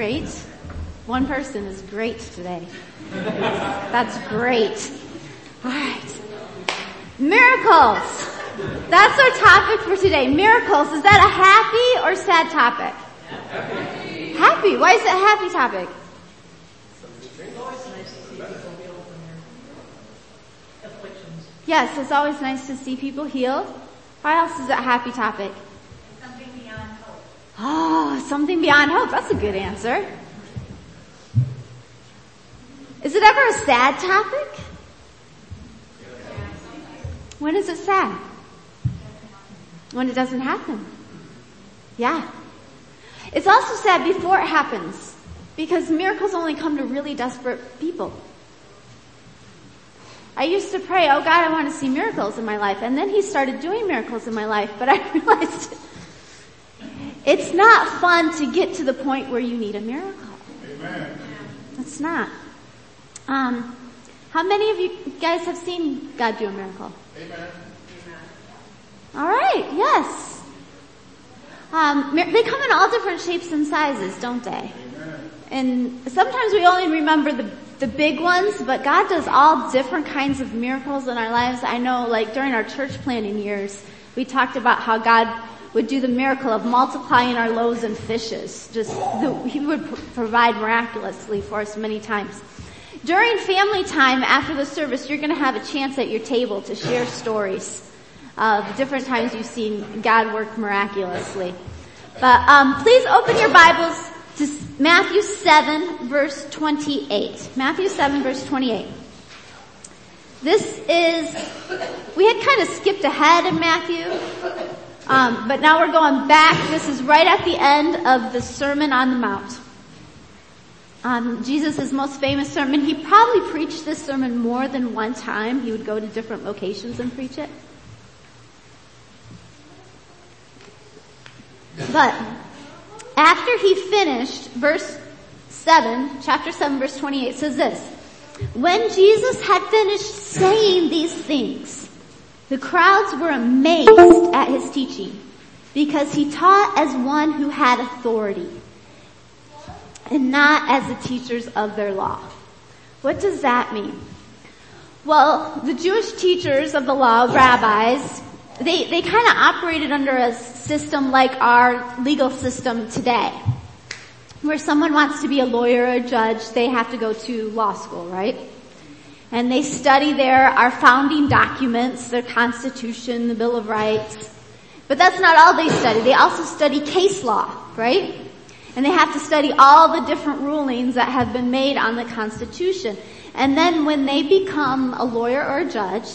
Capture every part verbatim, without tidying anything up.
great. One person is great today. That's great. All right. Miracles. That's our topic for today. Miracles. Is that a happy or sad topic? Happy. Happy. Why is it a happy topic? Yes, it's always nice to see people healed. Why else is it a happy topic? Something beyond hope. Oh, something beyond hope. That's a good answer. Is it ever a sad topic? When is it sad? When it doesn't happen. Yeah. It's also sad before it happens, because miracles only come to really desperate people. I used to pray, oh God, I want to see miracles in my life. And then he started doing miracles in my life, but I realized it's not fun to get to the point where you need a miracle. Amen. It's not. Um, how many of you guys have seen God do a miracle? Amen. All right, yes. Um, they come in all different shapes and sizes, don't they? Amen. And sometimes we only remember the The big ones, but God does all different kinds of miracles in our lives. I know, like during our church planning years, we talked about how God would do the miracle of multiplying our loaves and fishes. Just the, He would provide miraculously for us many times. During family time, after the service, you're going to have a chance at your table to share stories of different times you've seen God work miraculously. But um, please open your Bibles to Matthew seven, verse twenty-eight. Matthew seven, verse twenty-eight. This is, we had kind of skipped ahead in Matthew, um, but now we're going back. This is right at the end of the Sermon on the Mount. Um, Jesus' most famous sermon. He probably preached this sermon more than one time. He would go to different locations and preach it. But after he finished, verse seven, chapter seven, verse twenty-eight says this: "When Jesus had finished saying these things, the crowds were amazed at his teaching, because he taught as one who had authority and not as the teachers of their law." What does that mean? Well, the Jewish teachers of the law, rabbis, They, they kind of operated under a system like our legal system today, where someone wants to be a lawyer or a judge, they have to go to law school, right? And they study there our founding documents, their Constitution, the Bill of Rights. But that's not all they study. They also study case law, right? And they have to study all the different rulings that have been made on the Constitution. And then when they become a lawyer or a judge,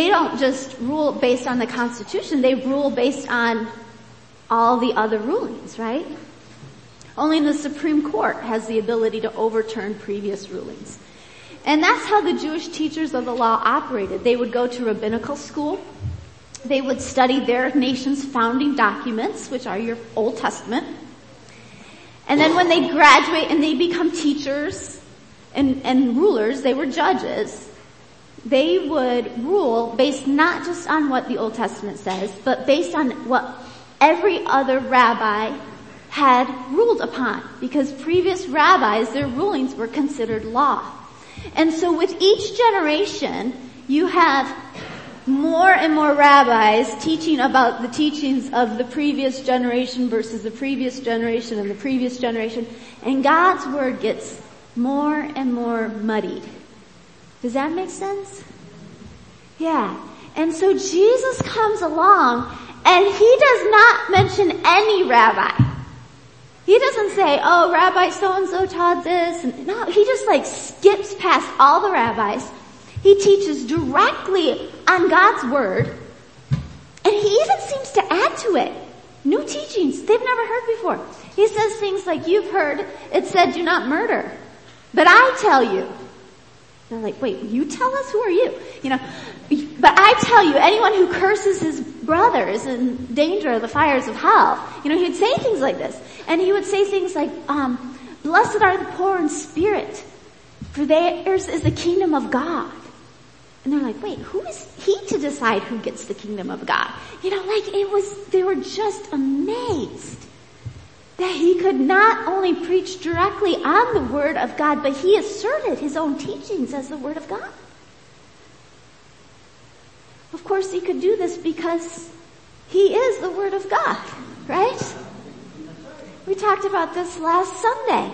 they don't just rule based on the Constitution, they rule based on all the other rulings, right? Only the Supreme Court has the ability to overturn previous rulings. And that's how the Jewish teachers of the law operated. They would go to rabbinical school, they would study their nation's founding documents, which are your Old Testament, and then when they graduate and they become teachers and, and rulers, they were judges. They would rule based not just on what the Old Testament says, but based on what every other rabbi had ruled upon. Because previous rabbis, their rulings were considered law. And so with each generation, you have more and more rabbis teaching about the teachings of the previous generation versus the previous generation and the previous generation. And God's word gets more and more muddied. Does that make sense? Yeah. And so Jesus comes along and he does not mention any rabbi. He doesn't say, oh, Rabbi so-and-so taught this. And no, he just like skips past all the rabbis. He teaches directly on God's word. And he even seems to add to it new teachings they've never heard before. He says things like, you've heard it said, do not murder. But I tell you. They're like, wait, you tell us? Who are you? You know, but I tell you, anyone who curses his brother is in danger of the fires of hell. You know, he would say things like this. And he would say things like, um, blessed are the poor in spirit, for theirs is the kingdom of God. And they're like, wait, who is he to decide who gets the kingdom of God? You know, like it was, they were just amazed that he could not only preach directly on the Word of God, but he asserted his own teachings as the Word of God. Of course, he could do this because he is the Word of God, right? We talked about this last Sunday,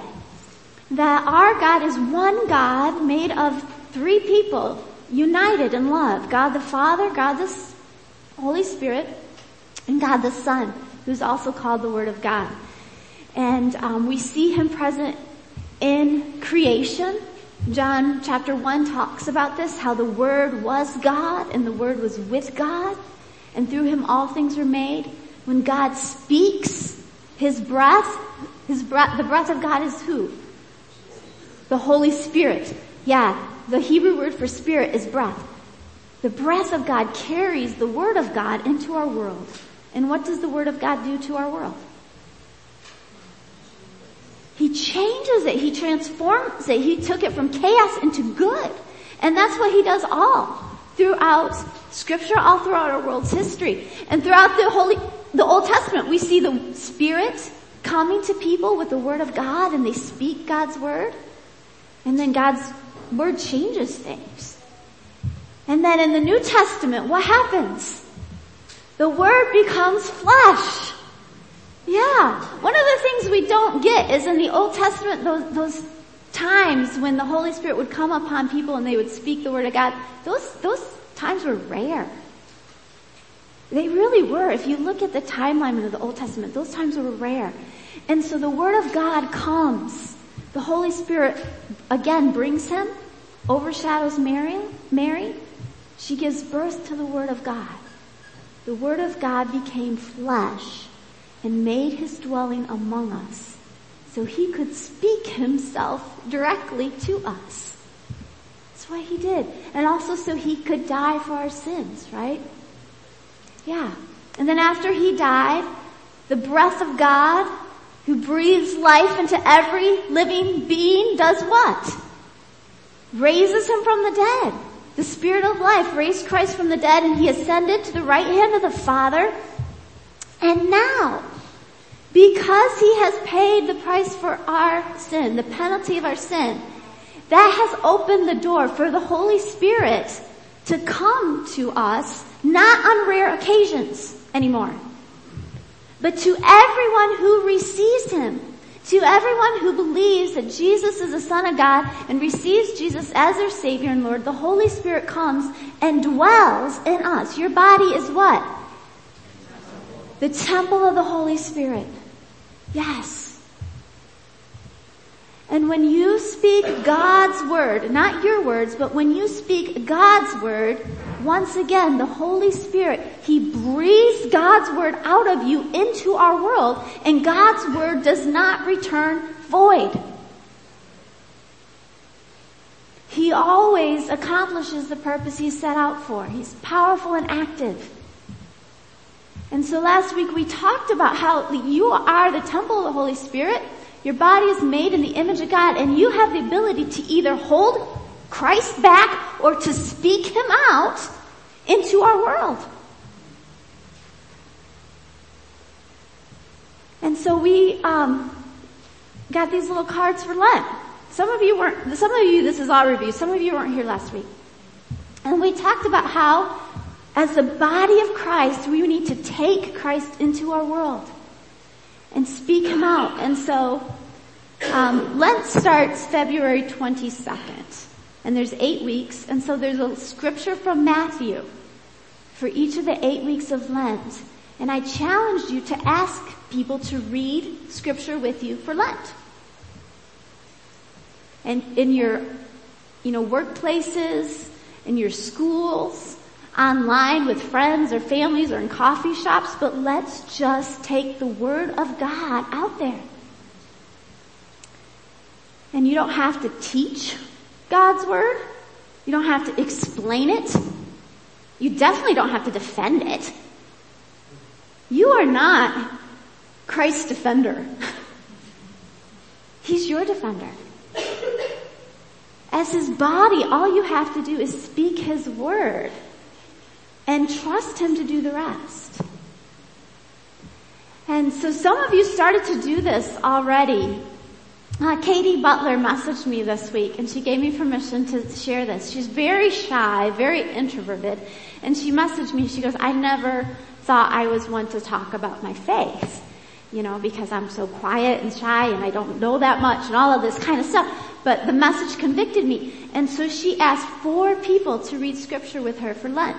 that our God is one God made of three people united in love. God the Father, God the Holy Spirit, and God the Son, who's also called the Word of God. And um, we see him present in creation. John chapter one talks about this, how the Word was God and the Word was with God, and through him all things were made. When God speaks, his breath, his breath, the breath of God is who? The Holy Spirit. Yeah, the Hebrew word for spirit is breath. The breath of God carries the Word of God into our world. And what does the Word of God do to our world? He changes it. He transforms it. He took it from chaos into good. And that's what he does all throughout Scripture, all throughout our world's history. And throughout the Holy, the Old Testament, we see the Spirit coming to people with the Word of God, and they speak God's Word. And then God's Word changes things. And then in the New Testament, what happens? The Word becomes flesh. Yeah. One of the things we don't get is in the Old Testament, those, those times when the Holy Spirit would come upon people and they would speak the Word of God, those, those times were rare. They really were. If you look at the timeline of the Old Testament, those times were rare. And so the Word of God comes. The Holy Spirit, again, brings him, overshadows Mary. Mary, she gives birth to the Word of God. The Word of God became flesh and made his dwelling among us, so he could speak himself directly to us. That's what he did. And also so he could die for our sins, right? Yeah. And then after he died, the breath of God, who breathes life into every living being, does what? Raises him from the dead. The Spirit of life raised Christ from the dead, and he ascended to the right hand of the Father. And now, because he has paid the price for our sin, the penalty of our sin, that has opened the door for the Holy Spirit to come to us, not on rare occasions anymore, but to everyone who receives him, to everyone who believes that Jesus is the Son of God and receives Jesus as their Savior and Lord. The Holy Spirit comes and dwells in us. Your body is what? The temple of the Holy Spirit. Yes. And when you speak God's Word, not your words, but when you speak God's Word, once again, the Holy Spirit, he breathes God's Word out of you into our world, and God's Word does not return void. He always accomplishes the purpose he's set out for. He's powerful and active. And so last week we talked about how you are the temple of the Holy Spirit. Your body is made in the image of God, and you have the ability to either hold Christ back or to speak him out into our world. And so we um, got these little cards for Lent. Some of you weren't, some of you, this is all review, some of you weren't here last week. And we talked about how as the body of Christ, we need to take Christ into our world and speak him out. And so um, Lent starts February twenty-second, and there's eight weeks. And so there's a scripture from Matthew for each of the eight weeks of Lent. And I challenged you to ask people to read scripture with you for Lent. And in your, you know, workplaces, in your schools, online with friends or families or in coffee shops, but let's just take the Word of God out there. And you don't have to teach God's Word. You don't have to explain it. You definitely don't have to defend it. You are not Christ's defender. He's your defender. As his body, all you have to do is speak his Word and trust him to do the rest. And so some of you started to do this already. Uh, Katie Butler messaged me this week, and she gave me permission to share this. She's very shy, very introverted, and she messaged me. She goes, I never thought I was one to talk about my faith, you know, because I'm so quiet and shy, and I don't know that much, and all of this kind of stuff. But the message convicted me, and so she asked four people to read Scripture with her for Lent.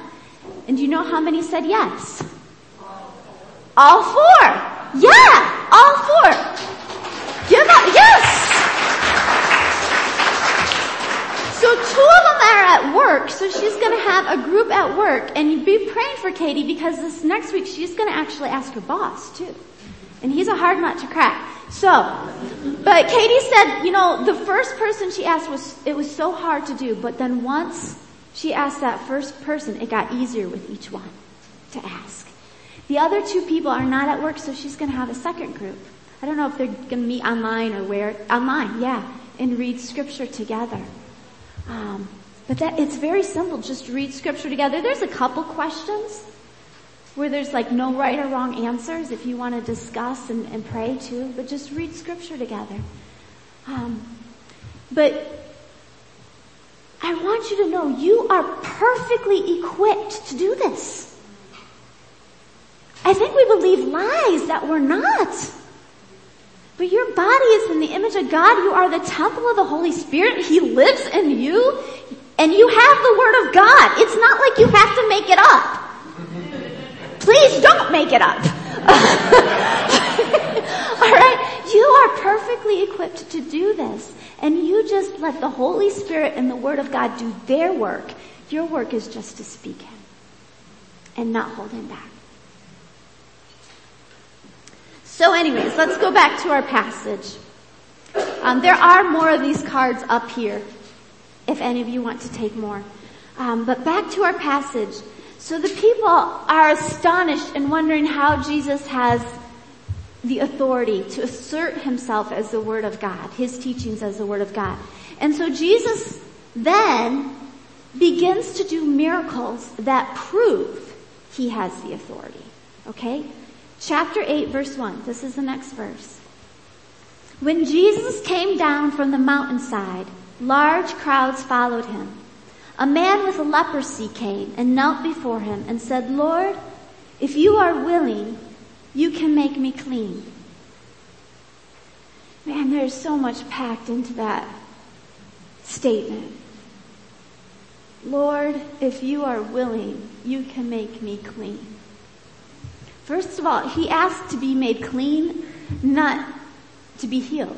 And do you know how many said yes? All four. Yeah, all four. Give up. Yes. So two of them are at work, so she's going to have a group at work. And you'd be praying for Katie, because this next week she's going to actually ask her boss, too. And he's a hard nut to crack. So, but Katie said, you know, the first person she asked was, it was so hard to do. But then once she asked that first person, it got easier with each one to ask. The other two people are not at work, so she's going to have a second group. I don't know if they're going to meet online or where. Online, yeah, and read Scripture together. Um, but that it's very simple, just read Scripture together. There's a couple questions where there's like no right or wrong answers if you want to discuss and, and pray too, but just read Scripture together. Um, but I want you to know you are perfectly equipped to do this. I think we believe lies that we're not. But your body is in the image of God. You are the temple of the Holy Spirit. He lives in you. And you have the Word of God. It's not like you have to make it up. Please don't make it up. Alright? You are perfectly equipped to do this. And you just let the Holy Spirit and the Word of God do their work. Your work is just to speak Him and not hold Him back. So anyways, let's go back to our passage. Um, there are more of these cards up here, if any of you want to take more. Um, but back to our passage. So the people are astonished and wondering how Jesus has the authority to assert Himself as the Word of God, His teachings as the Word of God. And so Jesus then begins to do miracles that prove He has the authority. Okay? Chapter eight, verse one. This is the next verse. When Jesus came down from the mountainside, large crowds followed Him. A man with leprosy came and knelt before Him and said, Lord, if you are willing, you can make me clean. Man, there's so much packed into that statement. Lord, if you are willing, you can make me clean. First of all, he asked to be made clean, not to be healed.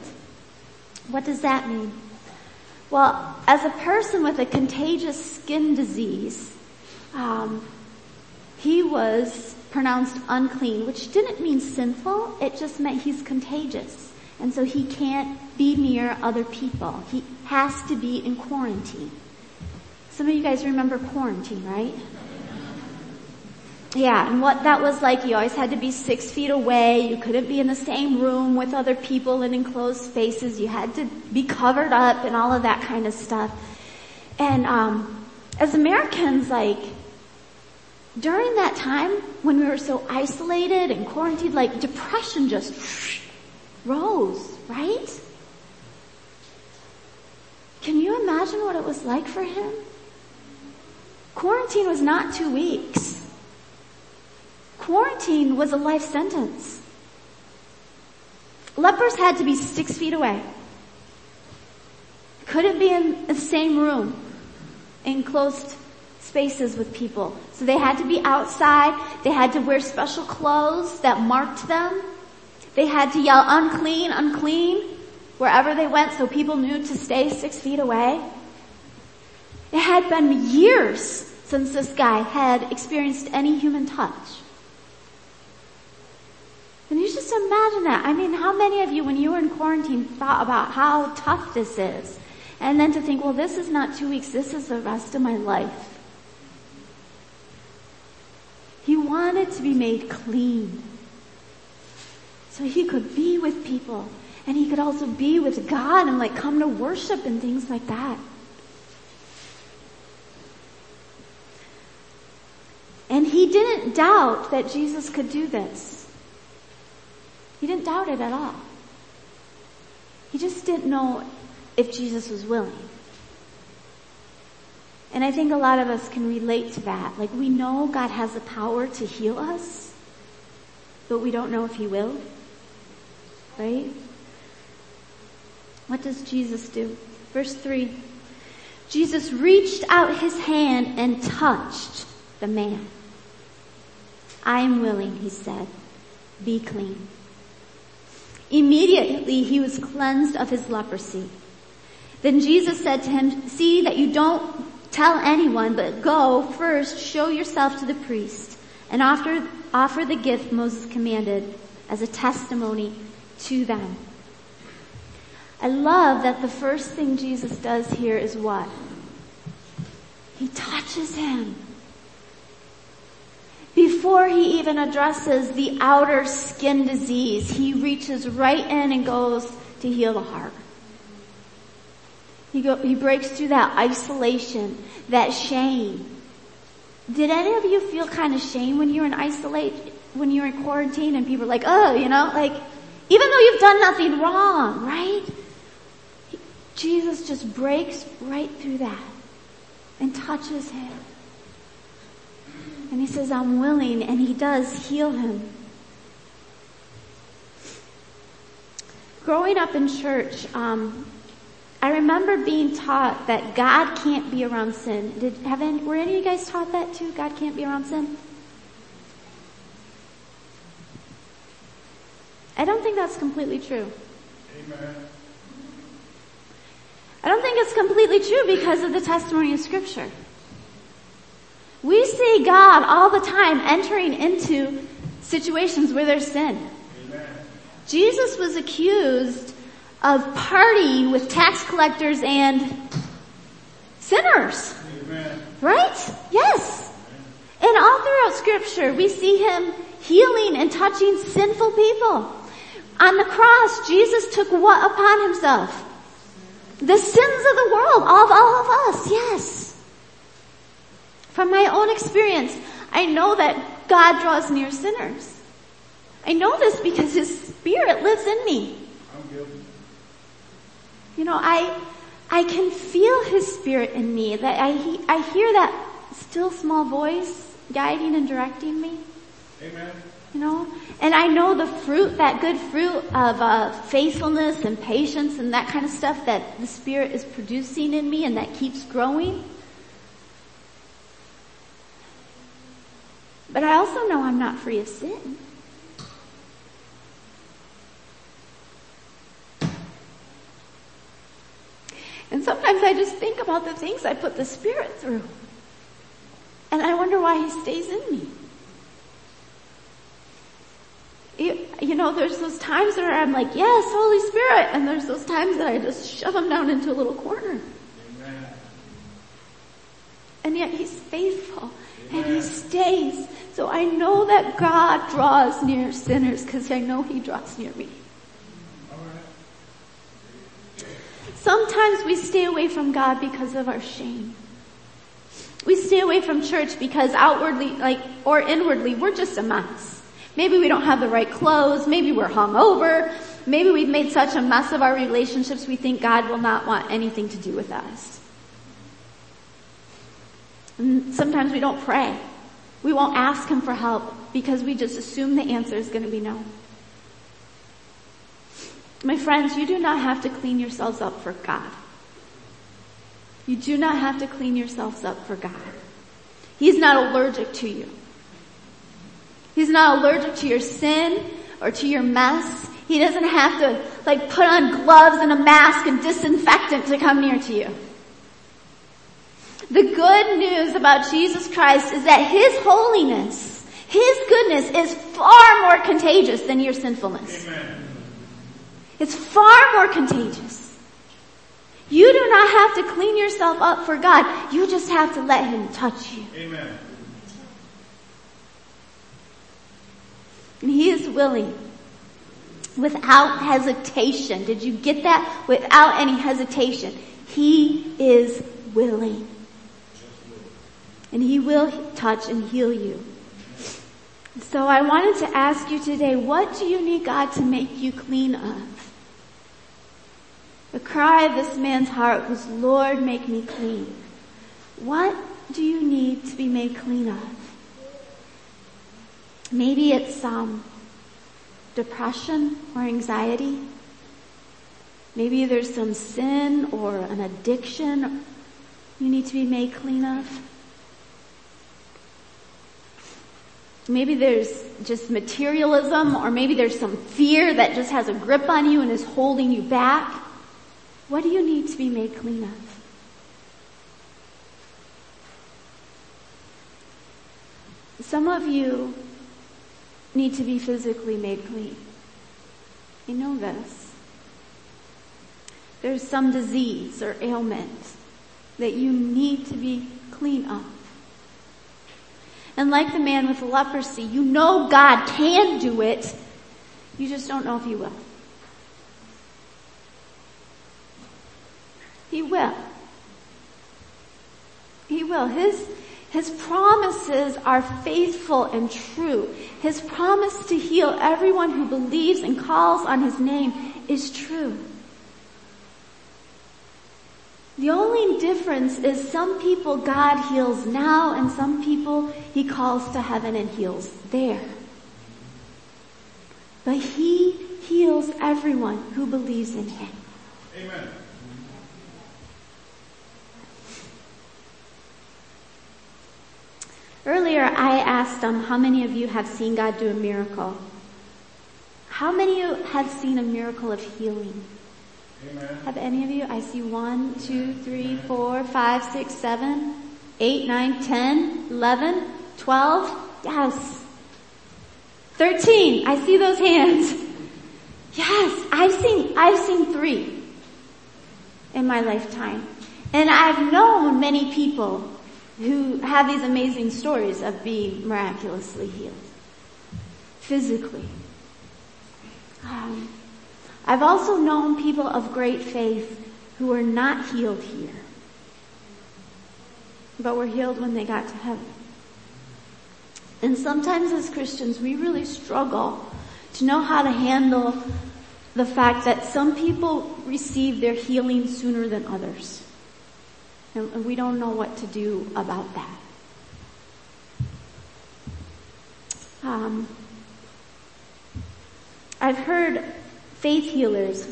What does that mean? Well, as a person with a contagious skin disease, um, he was pronounced unclean, which didn't mean sinful. It just meant he's contagious. And so he can't be near other people. He has to be in quarantine. Some of you guys remember quarantine, right? Yeah, and what that was like, you always had to be six feet away. You couldn't be in the same room with other people in enclosed spaces. You had to be covered up and all of that kind of stuff. And um, as Americans, like, during that time when we were so isolated and quarantined, like, depression just rose, right? Can you imagine what it was like for him? Quarantine was not two weeks. Quarantine was a life sentence. Lepers had to be six feet away. Couldn't be in the same room, enclosed spaces with people. So they had to be outside. They had to wear special clothes that marked them. They had to yell, unclean, unclean, wherever they went so people knew to stay six feet away. It had been years since this guy had experienced any human touch. And you just imagine that. I mean, how many of you, when you were in quarantine, thought about how tough this is? And then to think, well, this is not two weeks. This is the rest of my life. He wanted to be made clean. So he could be with people. And he could also be with God and, like, come to worship and things like that. And he didn't doubt that Jesus could do this. He didn't doubt it at all. He just didn't know if Jesus was willing. And I think a lot of us can relate to that. Like, we know God has the power to heal us, but we don't know if he will. Right? What does Jesus do? Verse three. Jesus reached out his hand and touched the man. I am willing, he said. Be clean. Immediately he was cleansed of his leprosy. Then Jesus said to him, see that you don't tell anyone, but go first, show yourself to the priest, and offer, offer the gift Moses commanded as a testimony to them. I love that the first thing Jesus does here is what? He touches him. Before he even addresses the outer skin disease, he reaches right in and goes to heal the heart. He, go, he breaks through that isolation, that shame. Did any of you feel kind of shame when you were in isolate, when you were in quarantine and people were like, oh, you know, like, even though you've done nothing wrong, right? He, Jesus just breaks right through that and touches him. And he says, I'm willing, and he does heal him. Growing up in church, um, I remember being taught that God can't be around sin. Did have any, were any of you guys taught that too? God can't be around sin? I don't think that's completely true. Amen. I don't think it's completely true because of the testimony of Scripture. We see God all the time entering into situations where there's sin. Amen. Jesus was accused of partying with tax collectors and sinners. Amen. Right? Yes. Amen. And all throughout Scripture, we see him healing and touching sinful people. On the cross, Jesus took what upon himself? The sins of the world, of all of us, yes. From my own experience, I know that God draws near sinners. I know this because his Spirit lives in me. I'm guilty. You know, I I can feel his Spirit in me. That I he, I hear that still small voice guiding and directing me. Amen. You know, and I know the fruit, that good fruit of uh, faithfulness and patience and that kind of stuff that the Spirit is producing in me and that keeps growing. But I also know I'm not free of sin. And sometimes I just think about the things I put the Spirit through. And I wonder why he stays in me. It, you know, there's those times where I'm like, yes, Holy Spirit. And there's those times that I just shove him down into a little corner. Amen. And yet he's faithful. And he stays. So I know that God draws near sinners because I know he draws near me. Sometimes we stay away from God because of our shame. We stay away from church because outwardly, like, or inwardly, we're just a mess. Maybe we don't have the right clothes. Maybe we're hungover. Maybe we've made such a mess of our relationships we think God will not want anything to do with us. And sometimes we don't pray. We won't ask him for help because we just assume the answer is going to be no. My friends, you do not have to clean yourselves up for God. You do not have to clean yourselves up for God. He's not allergic to you. He's not allergic to your sin or to your mess. He doesn't have to, like, put on gloves and a mask and disinfectant to come near to you. The good news about Jesus Christ is that his holiness, his goodness is far more contagious than your sinfulness. Amen. It's far more contagious. You do not have to clean yourself up for God. You just have to let him touch you. Amen. And he is willing without hesitation. Did you get that? Without any hesitation. He is willing. And he will touch and heal you. So I wanted to ask you today, what do you need God to make you clean of? The cry of this man's heart was, Lord, make me clean. What do you need to be made clean of? Maybe it's um, depression or anxiety. Maybe there's some sin or an addiction you need to be made clean of. Maybe there's just materialism, or maybe there's some fear that just has a grip on you and is holding you back. What do you need to be made clean of? Some of you need to be physically made clean. You know this. There's some disease or ailment that you need to be clean of. And like the man with leprosy, you know God can do it. You just don't know if He will. He will. He will. His His promises are faithful and true. His promise to heal everyone who believes and calls on His name is true. The only difference is some people God heals now and some people He calls to heaven and heals there. But He heals everyone who believes in Him. Amen. Earlier, I asked them, how many of you have seen God do a miracle? How many of you have seen a miracle of healing? Amen. Have any of you? I see one, two, three, four, five, six, seven, eight, nine, ten, eleven, twelve. Yes. Thirteen. I see those hands. Yes. I've seen, I've seen three in my lifetime. And I've known many people who have these amazing stories of being miraculously healed, physically. Um, I've also known people of great faith who were not healed here, but were healed when they got to heaven. And sometimes as Christians, we really struggle to know how to handle the fact that some people receive their healing sooner than others. And we don't know what to do about that. Um, I've heard faith healers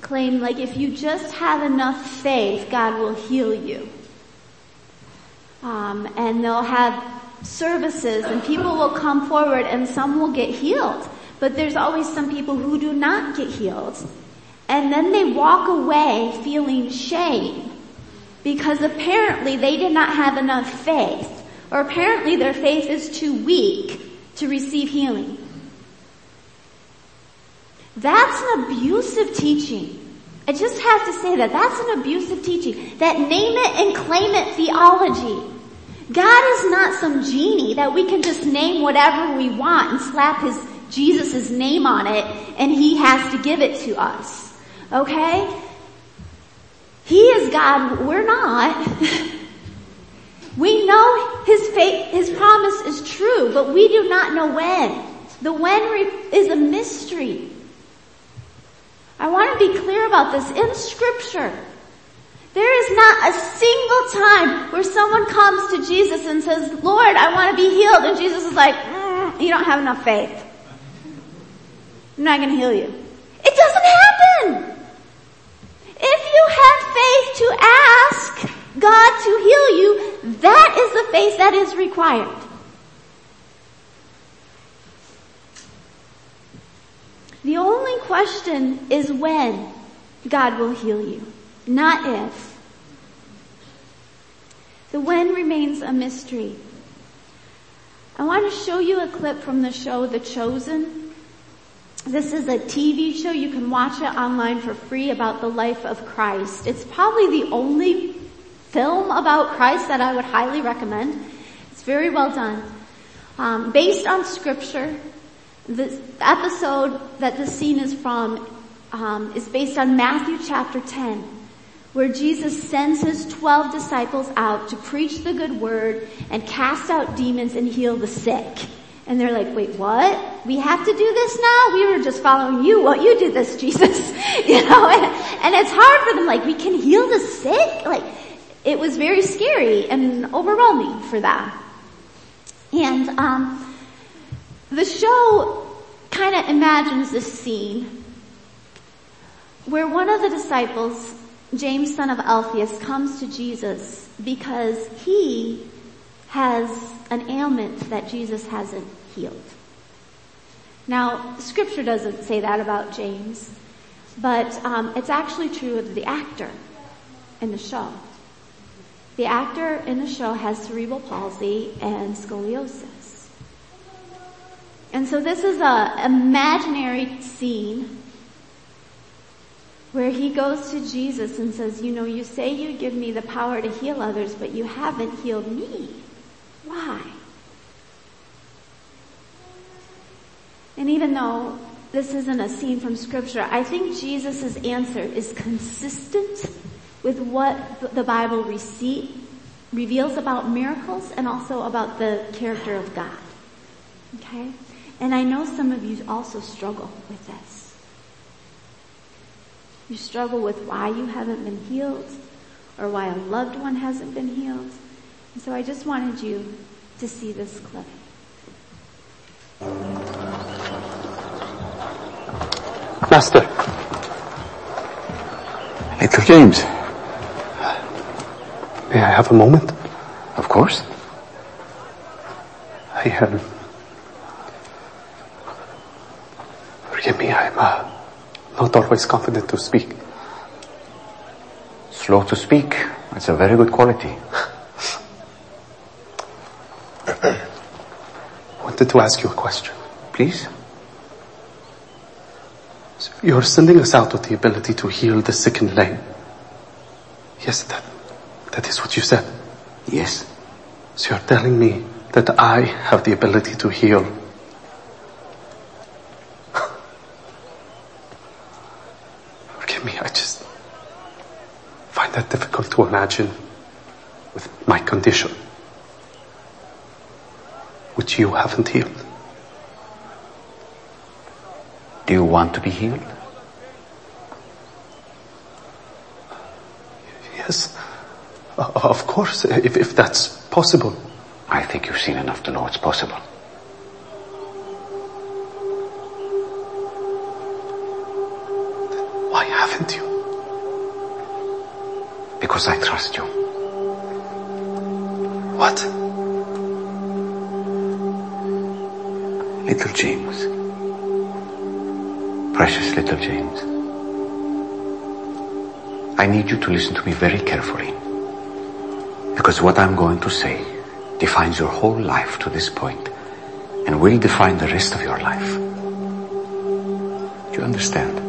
claim, like, if you just have enough faith, God will heal you. Um, and they'll have services, and people will come forward, and some will get healed. But there's always some people who do not get healed. And then they walk away feeling shame because apparently they did not have enough faith, or apparently their faith is too weak to receive healing. That's an abusive teaching. I just have to say that. That's an abusive teaching. That name it and claim it theology. God is not some genie that we can just name whatever we want and slap His Jesus' name on it and He has to give it to us. Okay? He is God. We're not. We know His faith, His promise is true, but we do not know when. The when re- is a mystery. I want to be clear about this. In Scripture, there is not a single time where someone comes to Jesus and says, Lord, I want to be healed. And Jesus is like, mm, you don't have enough faith. I'm not going to heal you. It doesn't happen. If you have faith to ask God to heal you, that is the faith that is required. The only question is when God will heal you, not if. The when remains a mystery. I want to show you a clip from the show The Chosen. This is a T V show. You can watch it online for free about the life of Christ. It's probably the only film about Christ that I would highly recommend. It's very well done. Um, based on Scripture, the episode that this scene is from um, is based on Matthew chapter ten, where Jesus sends his twelve disciples out to preach the good word and cast out demons and heal the sick. And they're like, wait, what? We have to do this now? We were just following you. Well, you did this, Jesus. You know, and, and it's hard for them. Like, we can heal the sick? Like, it was very scary and overwhelming for them. And um, the show kind of imagines this scene where one of the disciples, James, son of Alphaeus, comes to Jesus because he has an ailment that Jesus hasn't healed. Now, scripture doesn't say that about James, but um, it's actually true of the actor in the show. The actor in the show has cerebral palsy and scoliosis. And so this is a imaginary scene where he goes to Jesus and says, you know, you say you give me the power to heal others, but you haven't healed me. Why? And even though this isn't a scene from scripture, I think Jesus' answer is consistent with what the Bible receive, reveals about miracles and also about the character of God. Okay? And I know some of you also struggle with this. You struggle with why you haven't been healed or why a loved one hasn't been healed. And so I just wanted you to see this clip. Master. Uncle James. May I have a moment? Of course. I um, forgive me, I'm uh, not always confident to speak. Slow to speak. It's a very good quality. Wanted to ask you a question. Please? So you're sending us out with the ability to heal the sick and lame. Yes, that, that is what you said. Yes. So you're telling me that I have the ability to heal that difficult to imagine with my condition, which you haven't healed. Do you want to be healed? Yes, uh, of course, if, if that's possible. I think you've seen enough to know it's possible. Then why haven't you? Because I trust you. What? Little James. Precious little James. I need you to listen to me very carefully. Because what I'm going to say defines your whole life to this point and will define the rest of your life. Do you understand?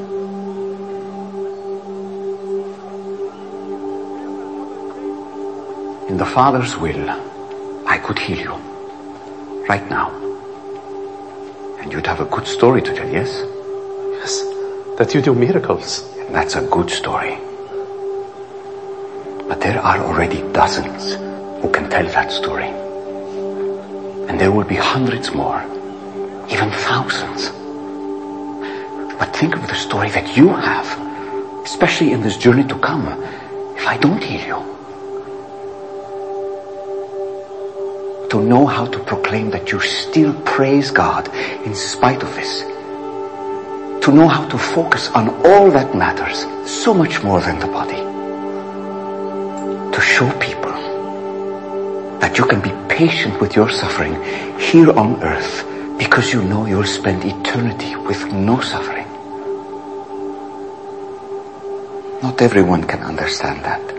In the Father's will, I could heal you. Right now. And you'd have a good story to tell, yes? Yes, that you do miracles. And that's a good story. But there are already dozens who can tell that story. And there will be hundreds more. Even thousands. But think of the story that you have, especially in this journey to come, if I don't heal you. To know how to proclaim that you still praise God in spite of this. To know how to focus on all that matters, so much more than the body. To show people that you can be patient with your suffering here on earth because you know you'll spend eternity with no suffering. Not everyone can understand that.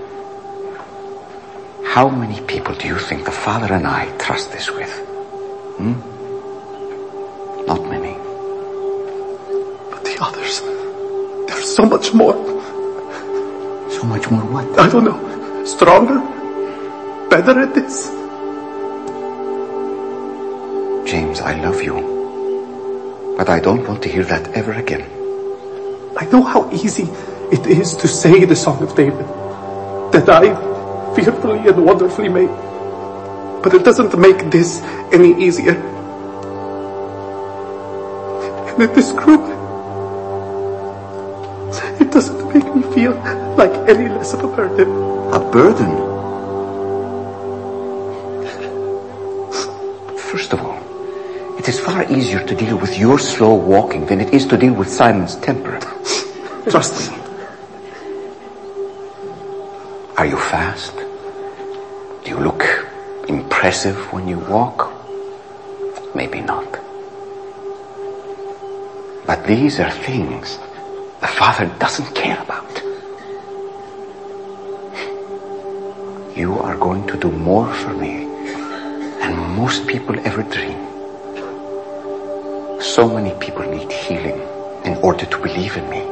How many people do you think the Father and I trust this with? Hmm? Not many. But the others, there's so much more. So much more what? I don't know. Stronger? Better at this? James, I love you. But I don't want to hear that ever again. I know how easy it is to say the Song of David. that I fearfully and wonderfully made. But it doesn't make this any easier. And it is cruel. It doesn't make me feel like any less of a burden. A burden? First of all, it is far easier to deal with your slow walking than it is to deal with Simon's temper. Trust me. Are you fast? Do you look impressive when you walk? Maybe not. But these are things the Father doesn't care about. You are going to do more for me than most people ever dream. So many people need healing in order to believe in me.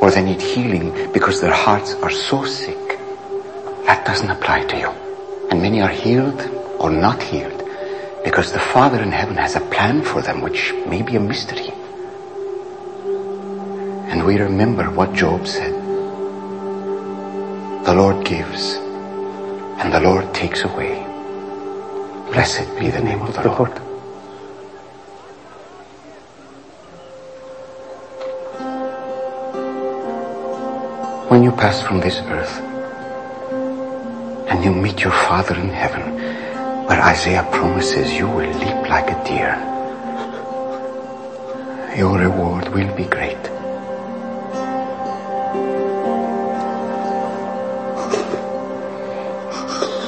Or they need healing because their hearts are so sick. That doesn't apply to you. And many are healed or not healed because the Father in heaven has a plan for them, which may be a mystery. And we remember what Job said. The Lord gives, and the Lord takes away. Blessed be the name of the Lord. When you pass from this earth, and you meet your Father in heaven, where Isaiah promises you will leap like a deer, your reward will be great.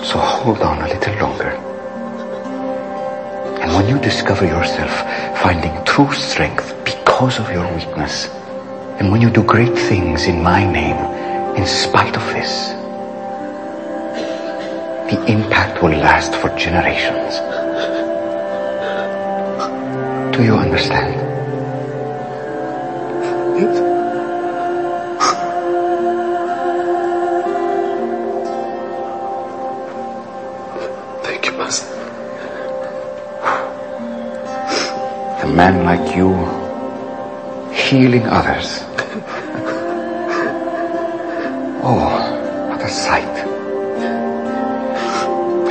So hold on a little longer. And when you discover yourself finding true strength because of your weakness, and when you do great things in my name, in spite of this, the impact will last for generations. Do you understand? Yes. A man like you, healing others. Oh, what a sight.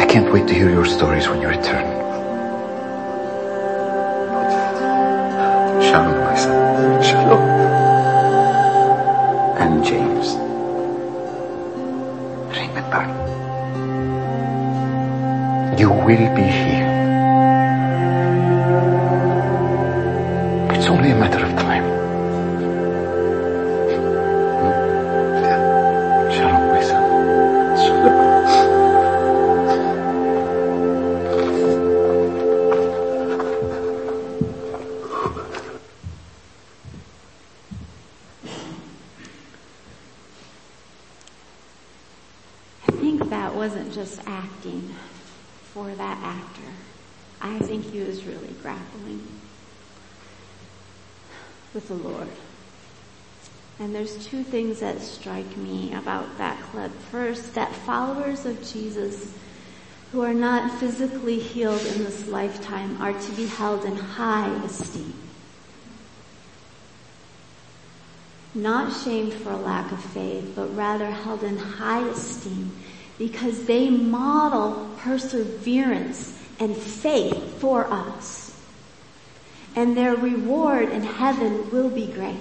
I can't wait to hear your stories when you return. Shalom, my son. Shalom. And James. Remember, you will be healed. It's only a matter of time. Shalom, my son. Shalom. I think that wasn't just acting for that actor. I think he was really grappling with the Lord. And there's two things that strike me about that clip. First, that followers of Jesus who are not physically healed in this lifetime are to be held in high esteem. Not shamed for a lack of faith, but rather held in high esteem because they model perseverance and faith for us. And their reward in heaven will be great.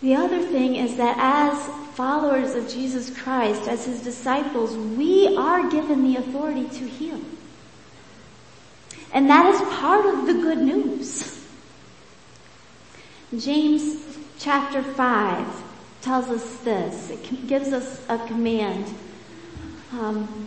The other thing is that as followers of Jesus Christ, as his disciples, we are given the authority to heal. And that is part of the good news. James chapter five tells us this. It gives us a command. Um...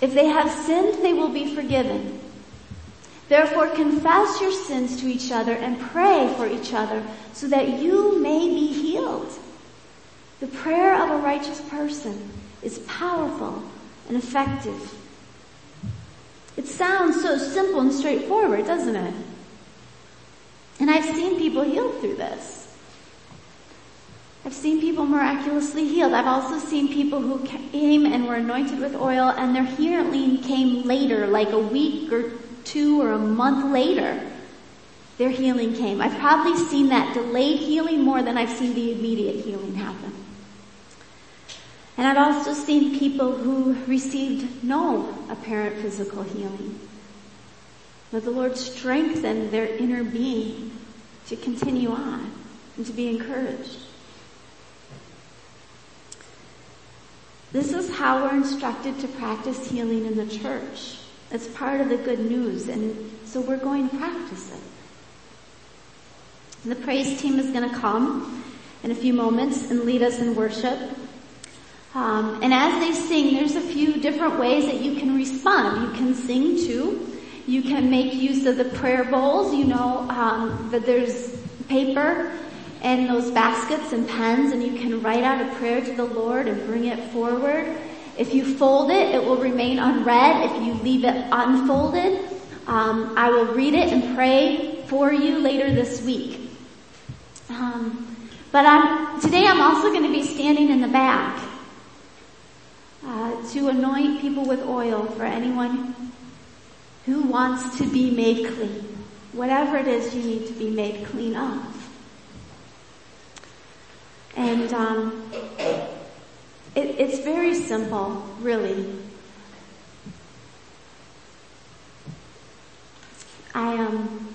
If they have sinned, they will be forgiven. Therefore, confess your sins to each other and pray for each other so that you may be healed. The prayer of a righteous person is powerful and effective. It sounds so simple and straightforward, doesn't it? And I've seen people healed through this. I've seen people miraculously healed. I've also seen people who came and were anointed with oil and their healing came later, like a week or two or a month later. Their healing came. I've probably seen that delayed healing more than I've seen the immediate healing happen. And I've also seen people who received no apparent physical healing, but the Lord strengthened their inner being to continue on and to be encouraged. This is how we're instructed to practice healing in the church. It's part of the good news, and so we're going to practice it. The praise team is going to come in a few moments and lead us in worship. Um, and as they sing, there's a few different ways that you can respond. You can sing too. You can make use of the prayer bowls, you know, um, but there's paper and those baskets and pens, and you can write out a prayer to the Lord and bring it forward. If you fold it, it will remain unread. If you leave it unfolded, um, I will read it and pray for you later this week. Um, but I'm, today I'm also going to be standing in the back uh, to anoint people with oil for anyone who wants to be made clean. Whatever it is you need to be made clean of. And um, it, it's very simple, really. I am... Um,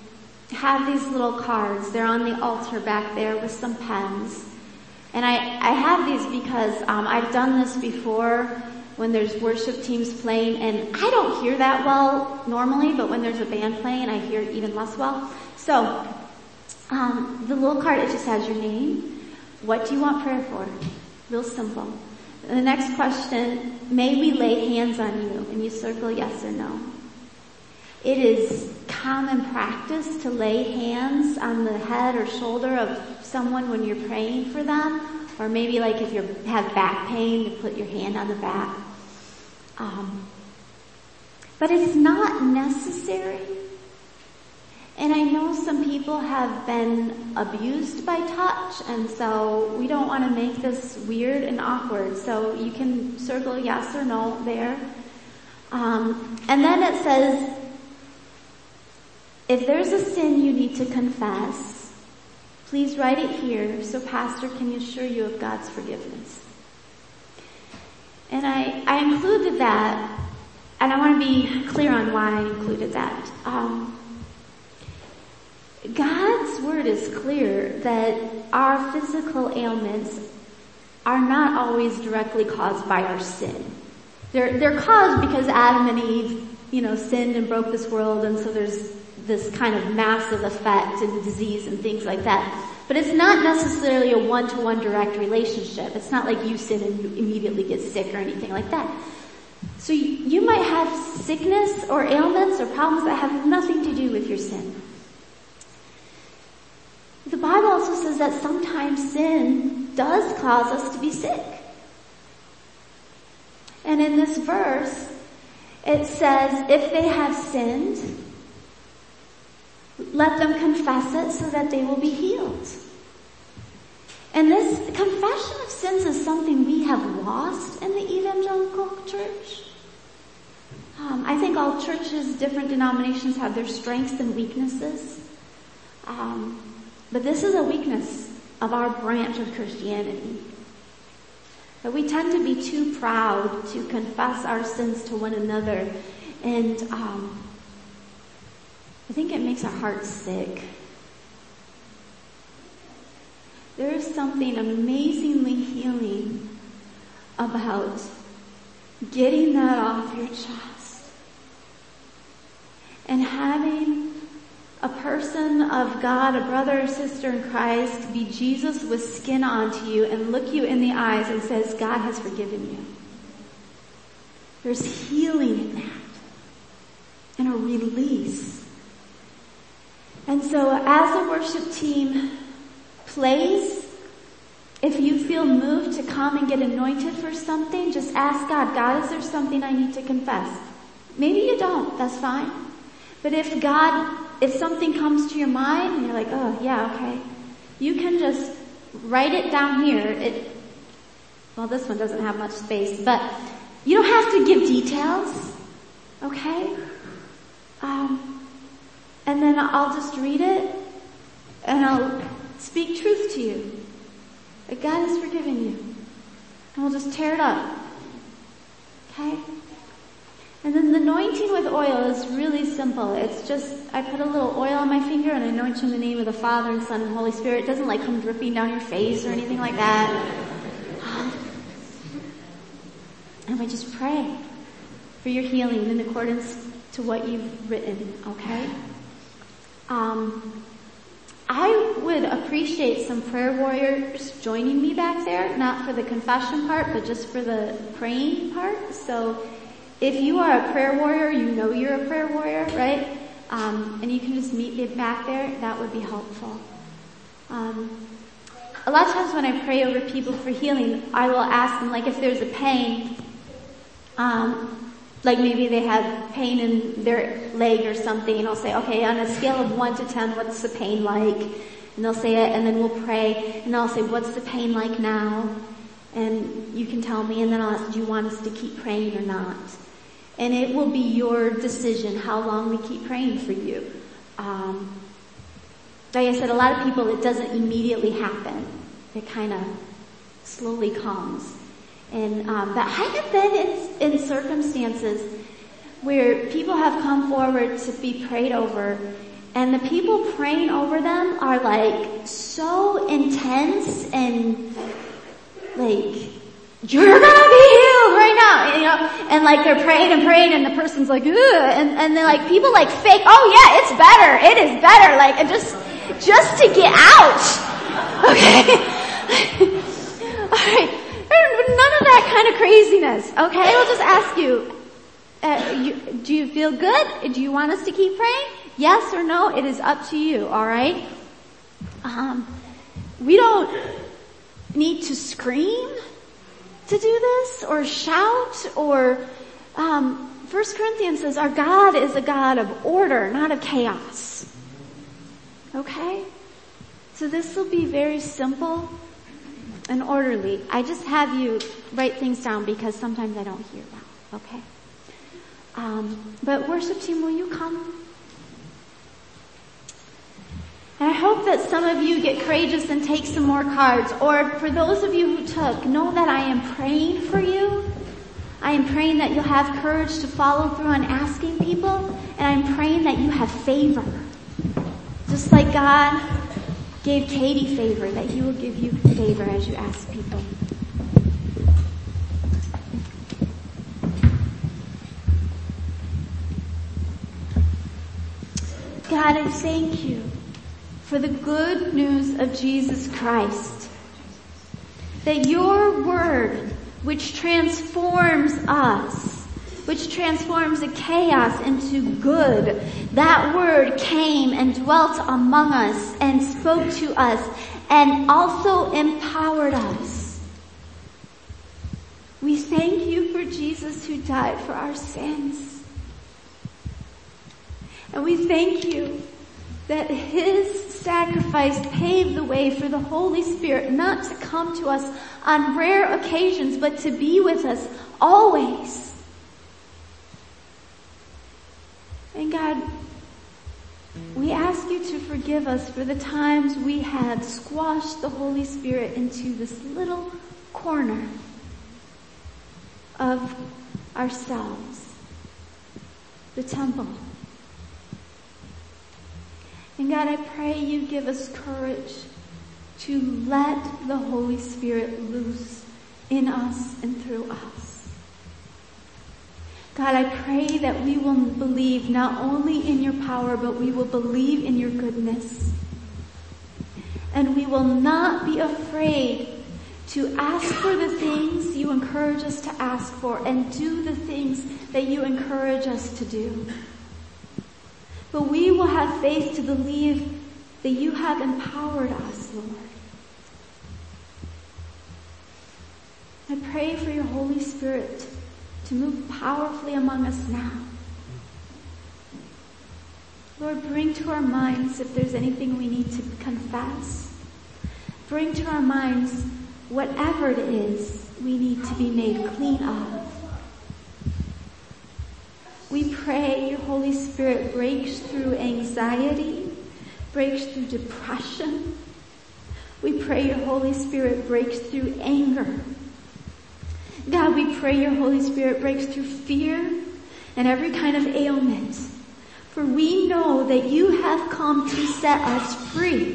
have these little cards. They're on the altar back there with some pens. And I, I have these because um, I've done this before when there's worship teams playing, and I don't hear that well normally, but when there's a band playing, I hear it even less well. So um, the little card, it just has your name. What do you want prayer for? Real simple. And the next question, may we lay hands on you? And you circle yes or no. It is common practice to lay hands on the head or shoulder of someone when you're praying for them, or maybe like if you have back pain, to put your hand on the back. Um, but it's not necessary. And I know some people have been abused by touch, and so we don't want to make this weird and awkward. So you can circle yes or no there. Um, and then it says, if there's a sin you need to confess, please write it here so Pastor can assure you of God's forgiveness. And I, I included that, and I want to be clear on why I included that. Um, God's word is clear that our physical ailments are not always directly caused by our sin. They're, they're caused because Adam and Eve, you know, sinned and broke this world, and so there's this kind of massive effect and disease and things like that. But it's not necessarily a one-to-one direct relationship. It's not like you sin and you immediately get sick or anything like that. So you, you might have sickness or ailments or problems that have nothing to do with your sin. The Bible also says that sometimes sin does cause us to be sick. And in this verse, it says, if they have sinned, let them confess it so that they will be healed. And this confession of sins is something we have lost in the evangelical church. Um, I think all churches, different denominations, have their strengths and weaknesses. Um, but this is a weakness of our branch of Christianity. That we tend to be too proud to confess our sins to one another, and um I think it makes our hearts sick. There is something amazingly healing about getting that off your chest and having a person of God, a brother or sister in Christ, be Jesus with skin onto you and look you in the eyes and says, God has forgiven you. There's healing in that and a release. And so as the worship team plays, If you feel moved to come and get anointed for something, just ask God, God, is there something I need to confess? Maybe you don't, that's fine. But if God, if something comes to your mind and you're like, oh yeah, okay, you can just write it down here. It, well, this one doesn't have much space, but you don't have to give details, okay? Um, and then I'll just read it and I'll speak truth to you. God has forgiven you. And we'll just tear it up. Okay? And then the anointing with oil is really simple. It's just, I put a little oil on my finger and I anoint you in the name of the Father and Son and Holy Spirit. It doesn't like come dripping down your face or anything like that. And we just pray for your healing in accordance to what you've written. Okay? Um... I would appreciate some prayer warriors joining me back there, not for the confession part, but just for the praying part. So if you are a prayer warrior, you know you're a prayer warrior, right? Um, and you can just meet me back there. That would be helpful. Um, a lot of times when I pray over people for healing, I will ask them, like, if there's a pain, um, like maybe they have pain in their leg or something, and I'll say, okay, on a scale of one to ten, what's the pain like? And they'll say it, and then we'll pray, and I'll say, what's the pain like now? And you can tell me, and then I'll ask, do you want us to keep praying or not? And it will be your decision how long we keep praying for you. Um, like I said, a lot of people, it doesn't immediately happen. It kind of slowly comes. And, um, but I have been in, in circumstances where people have come forward to be prayed over, and the people praying over them are like so intense and like, you're gonna be healed right now, you know, and like they're praying and praying and the person's like, ugh, and, and they're like, people like fake, oh yeah, it's better, it is better, like, and just, just to get out, okay, alright. None of that kind of craziness, okay? We'll just ask you, uh, you, do you feel good? Do you want us to keep praying? Yes or no? It is up to you, all right? Um, we don't need to scream to do this or shout or... Um, First Corinthians says our God is a God of order, not of chaos, okay? So this will be very simple and orderly. I just have you write things down because sometimes I don't hear well, okay? Um, but worship team, will you come? And I hope that some of you get courageous and take some more cards. Or for those of you who took, know that I am praying for you. I am praying that you'll have courage to follow through on asking people. And I'm praying that you have favor. Just like God gave Katie favor, that he will give you favor as you ask people. God, I thank you for the good news of Jesus Christ, that your word, which transforms us, which transforms the chaos into good. That word came and dwelt among us and spoke to us and also empowered us. We thank you for Jesus who died for our sins. And we thank you that his sacrifice paved the way for the Holy Spirit not to come to us on rare occasions, but to be with us always. And God, we ask you to forgive us for the times we have squashed the Holy Spirit into this little corner of ourselves, the temple. And God, I pray you give us courage to let the Holy Spirit loose in us and through us. God, I pray that we will believe not only in your power, but we will believe in your goodness. And we will not be afraid to ask for the things you encourage us to ask for and do the things that you encourage us to do. But we will have faith to believe that you have empowered us, Lord. I pray for your Holy Spirit to move powerfully among us now. Lord, bring to our minds if there's anything we need to confess. Bring to our minds whatever it is we need to be made clean of. We pray your Holy Spirit breaks through anxiety, breaks through depression. We pray your Holy Spirit breaks through anger. God, we pray your Holy Spirit breaks through fear and every kind of ailment. For we know that you have come to set us free.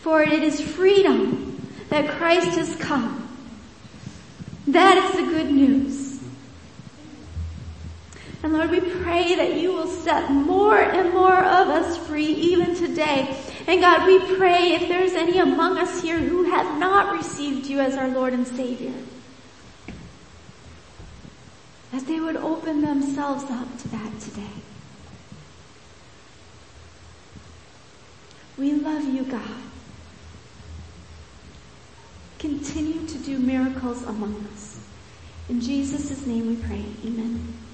For it is freedom that Christ has come. That is the good news. And Lord, we pray that you will set more and more of us free even today. And God, we pray if there's any among us here who have not received you as our Lord and Savior, that they would open themselves up to that today. We love you, God. Continue to do miracles among us. In Jesus' name we pray. Amen.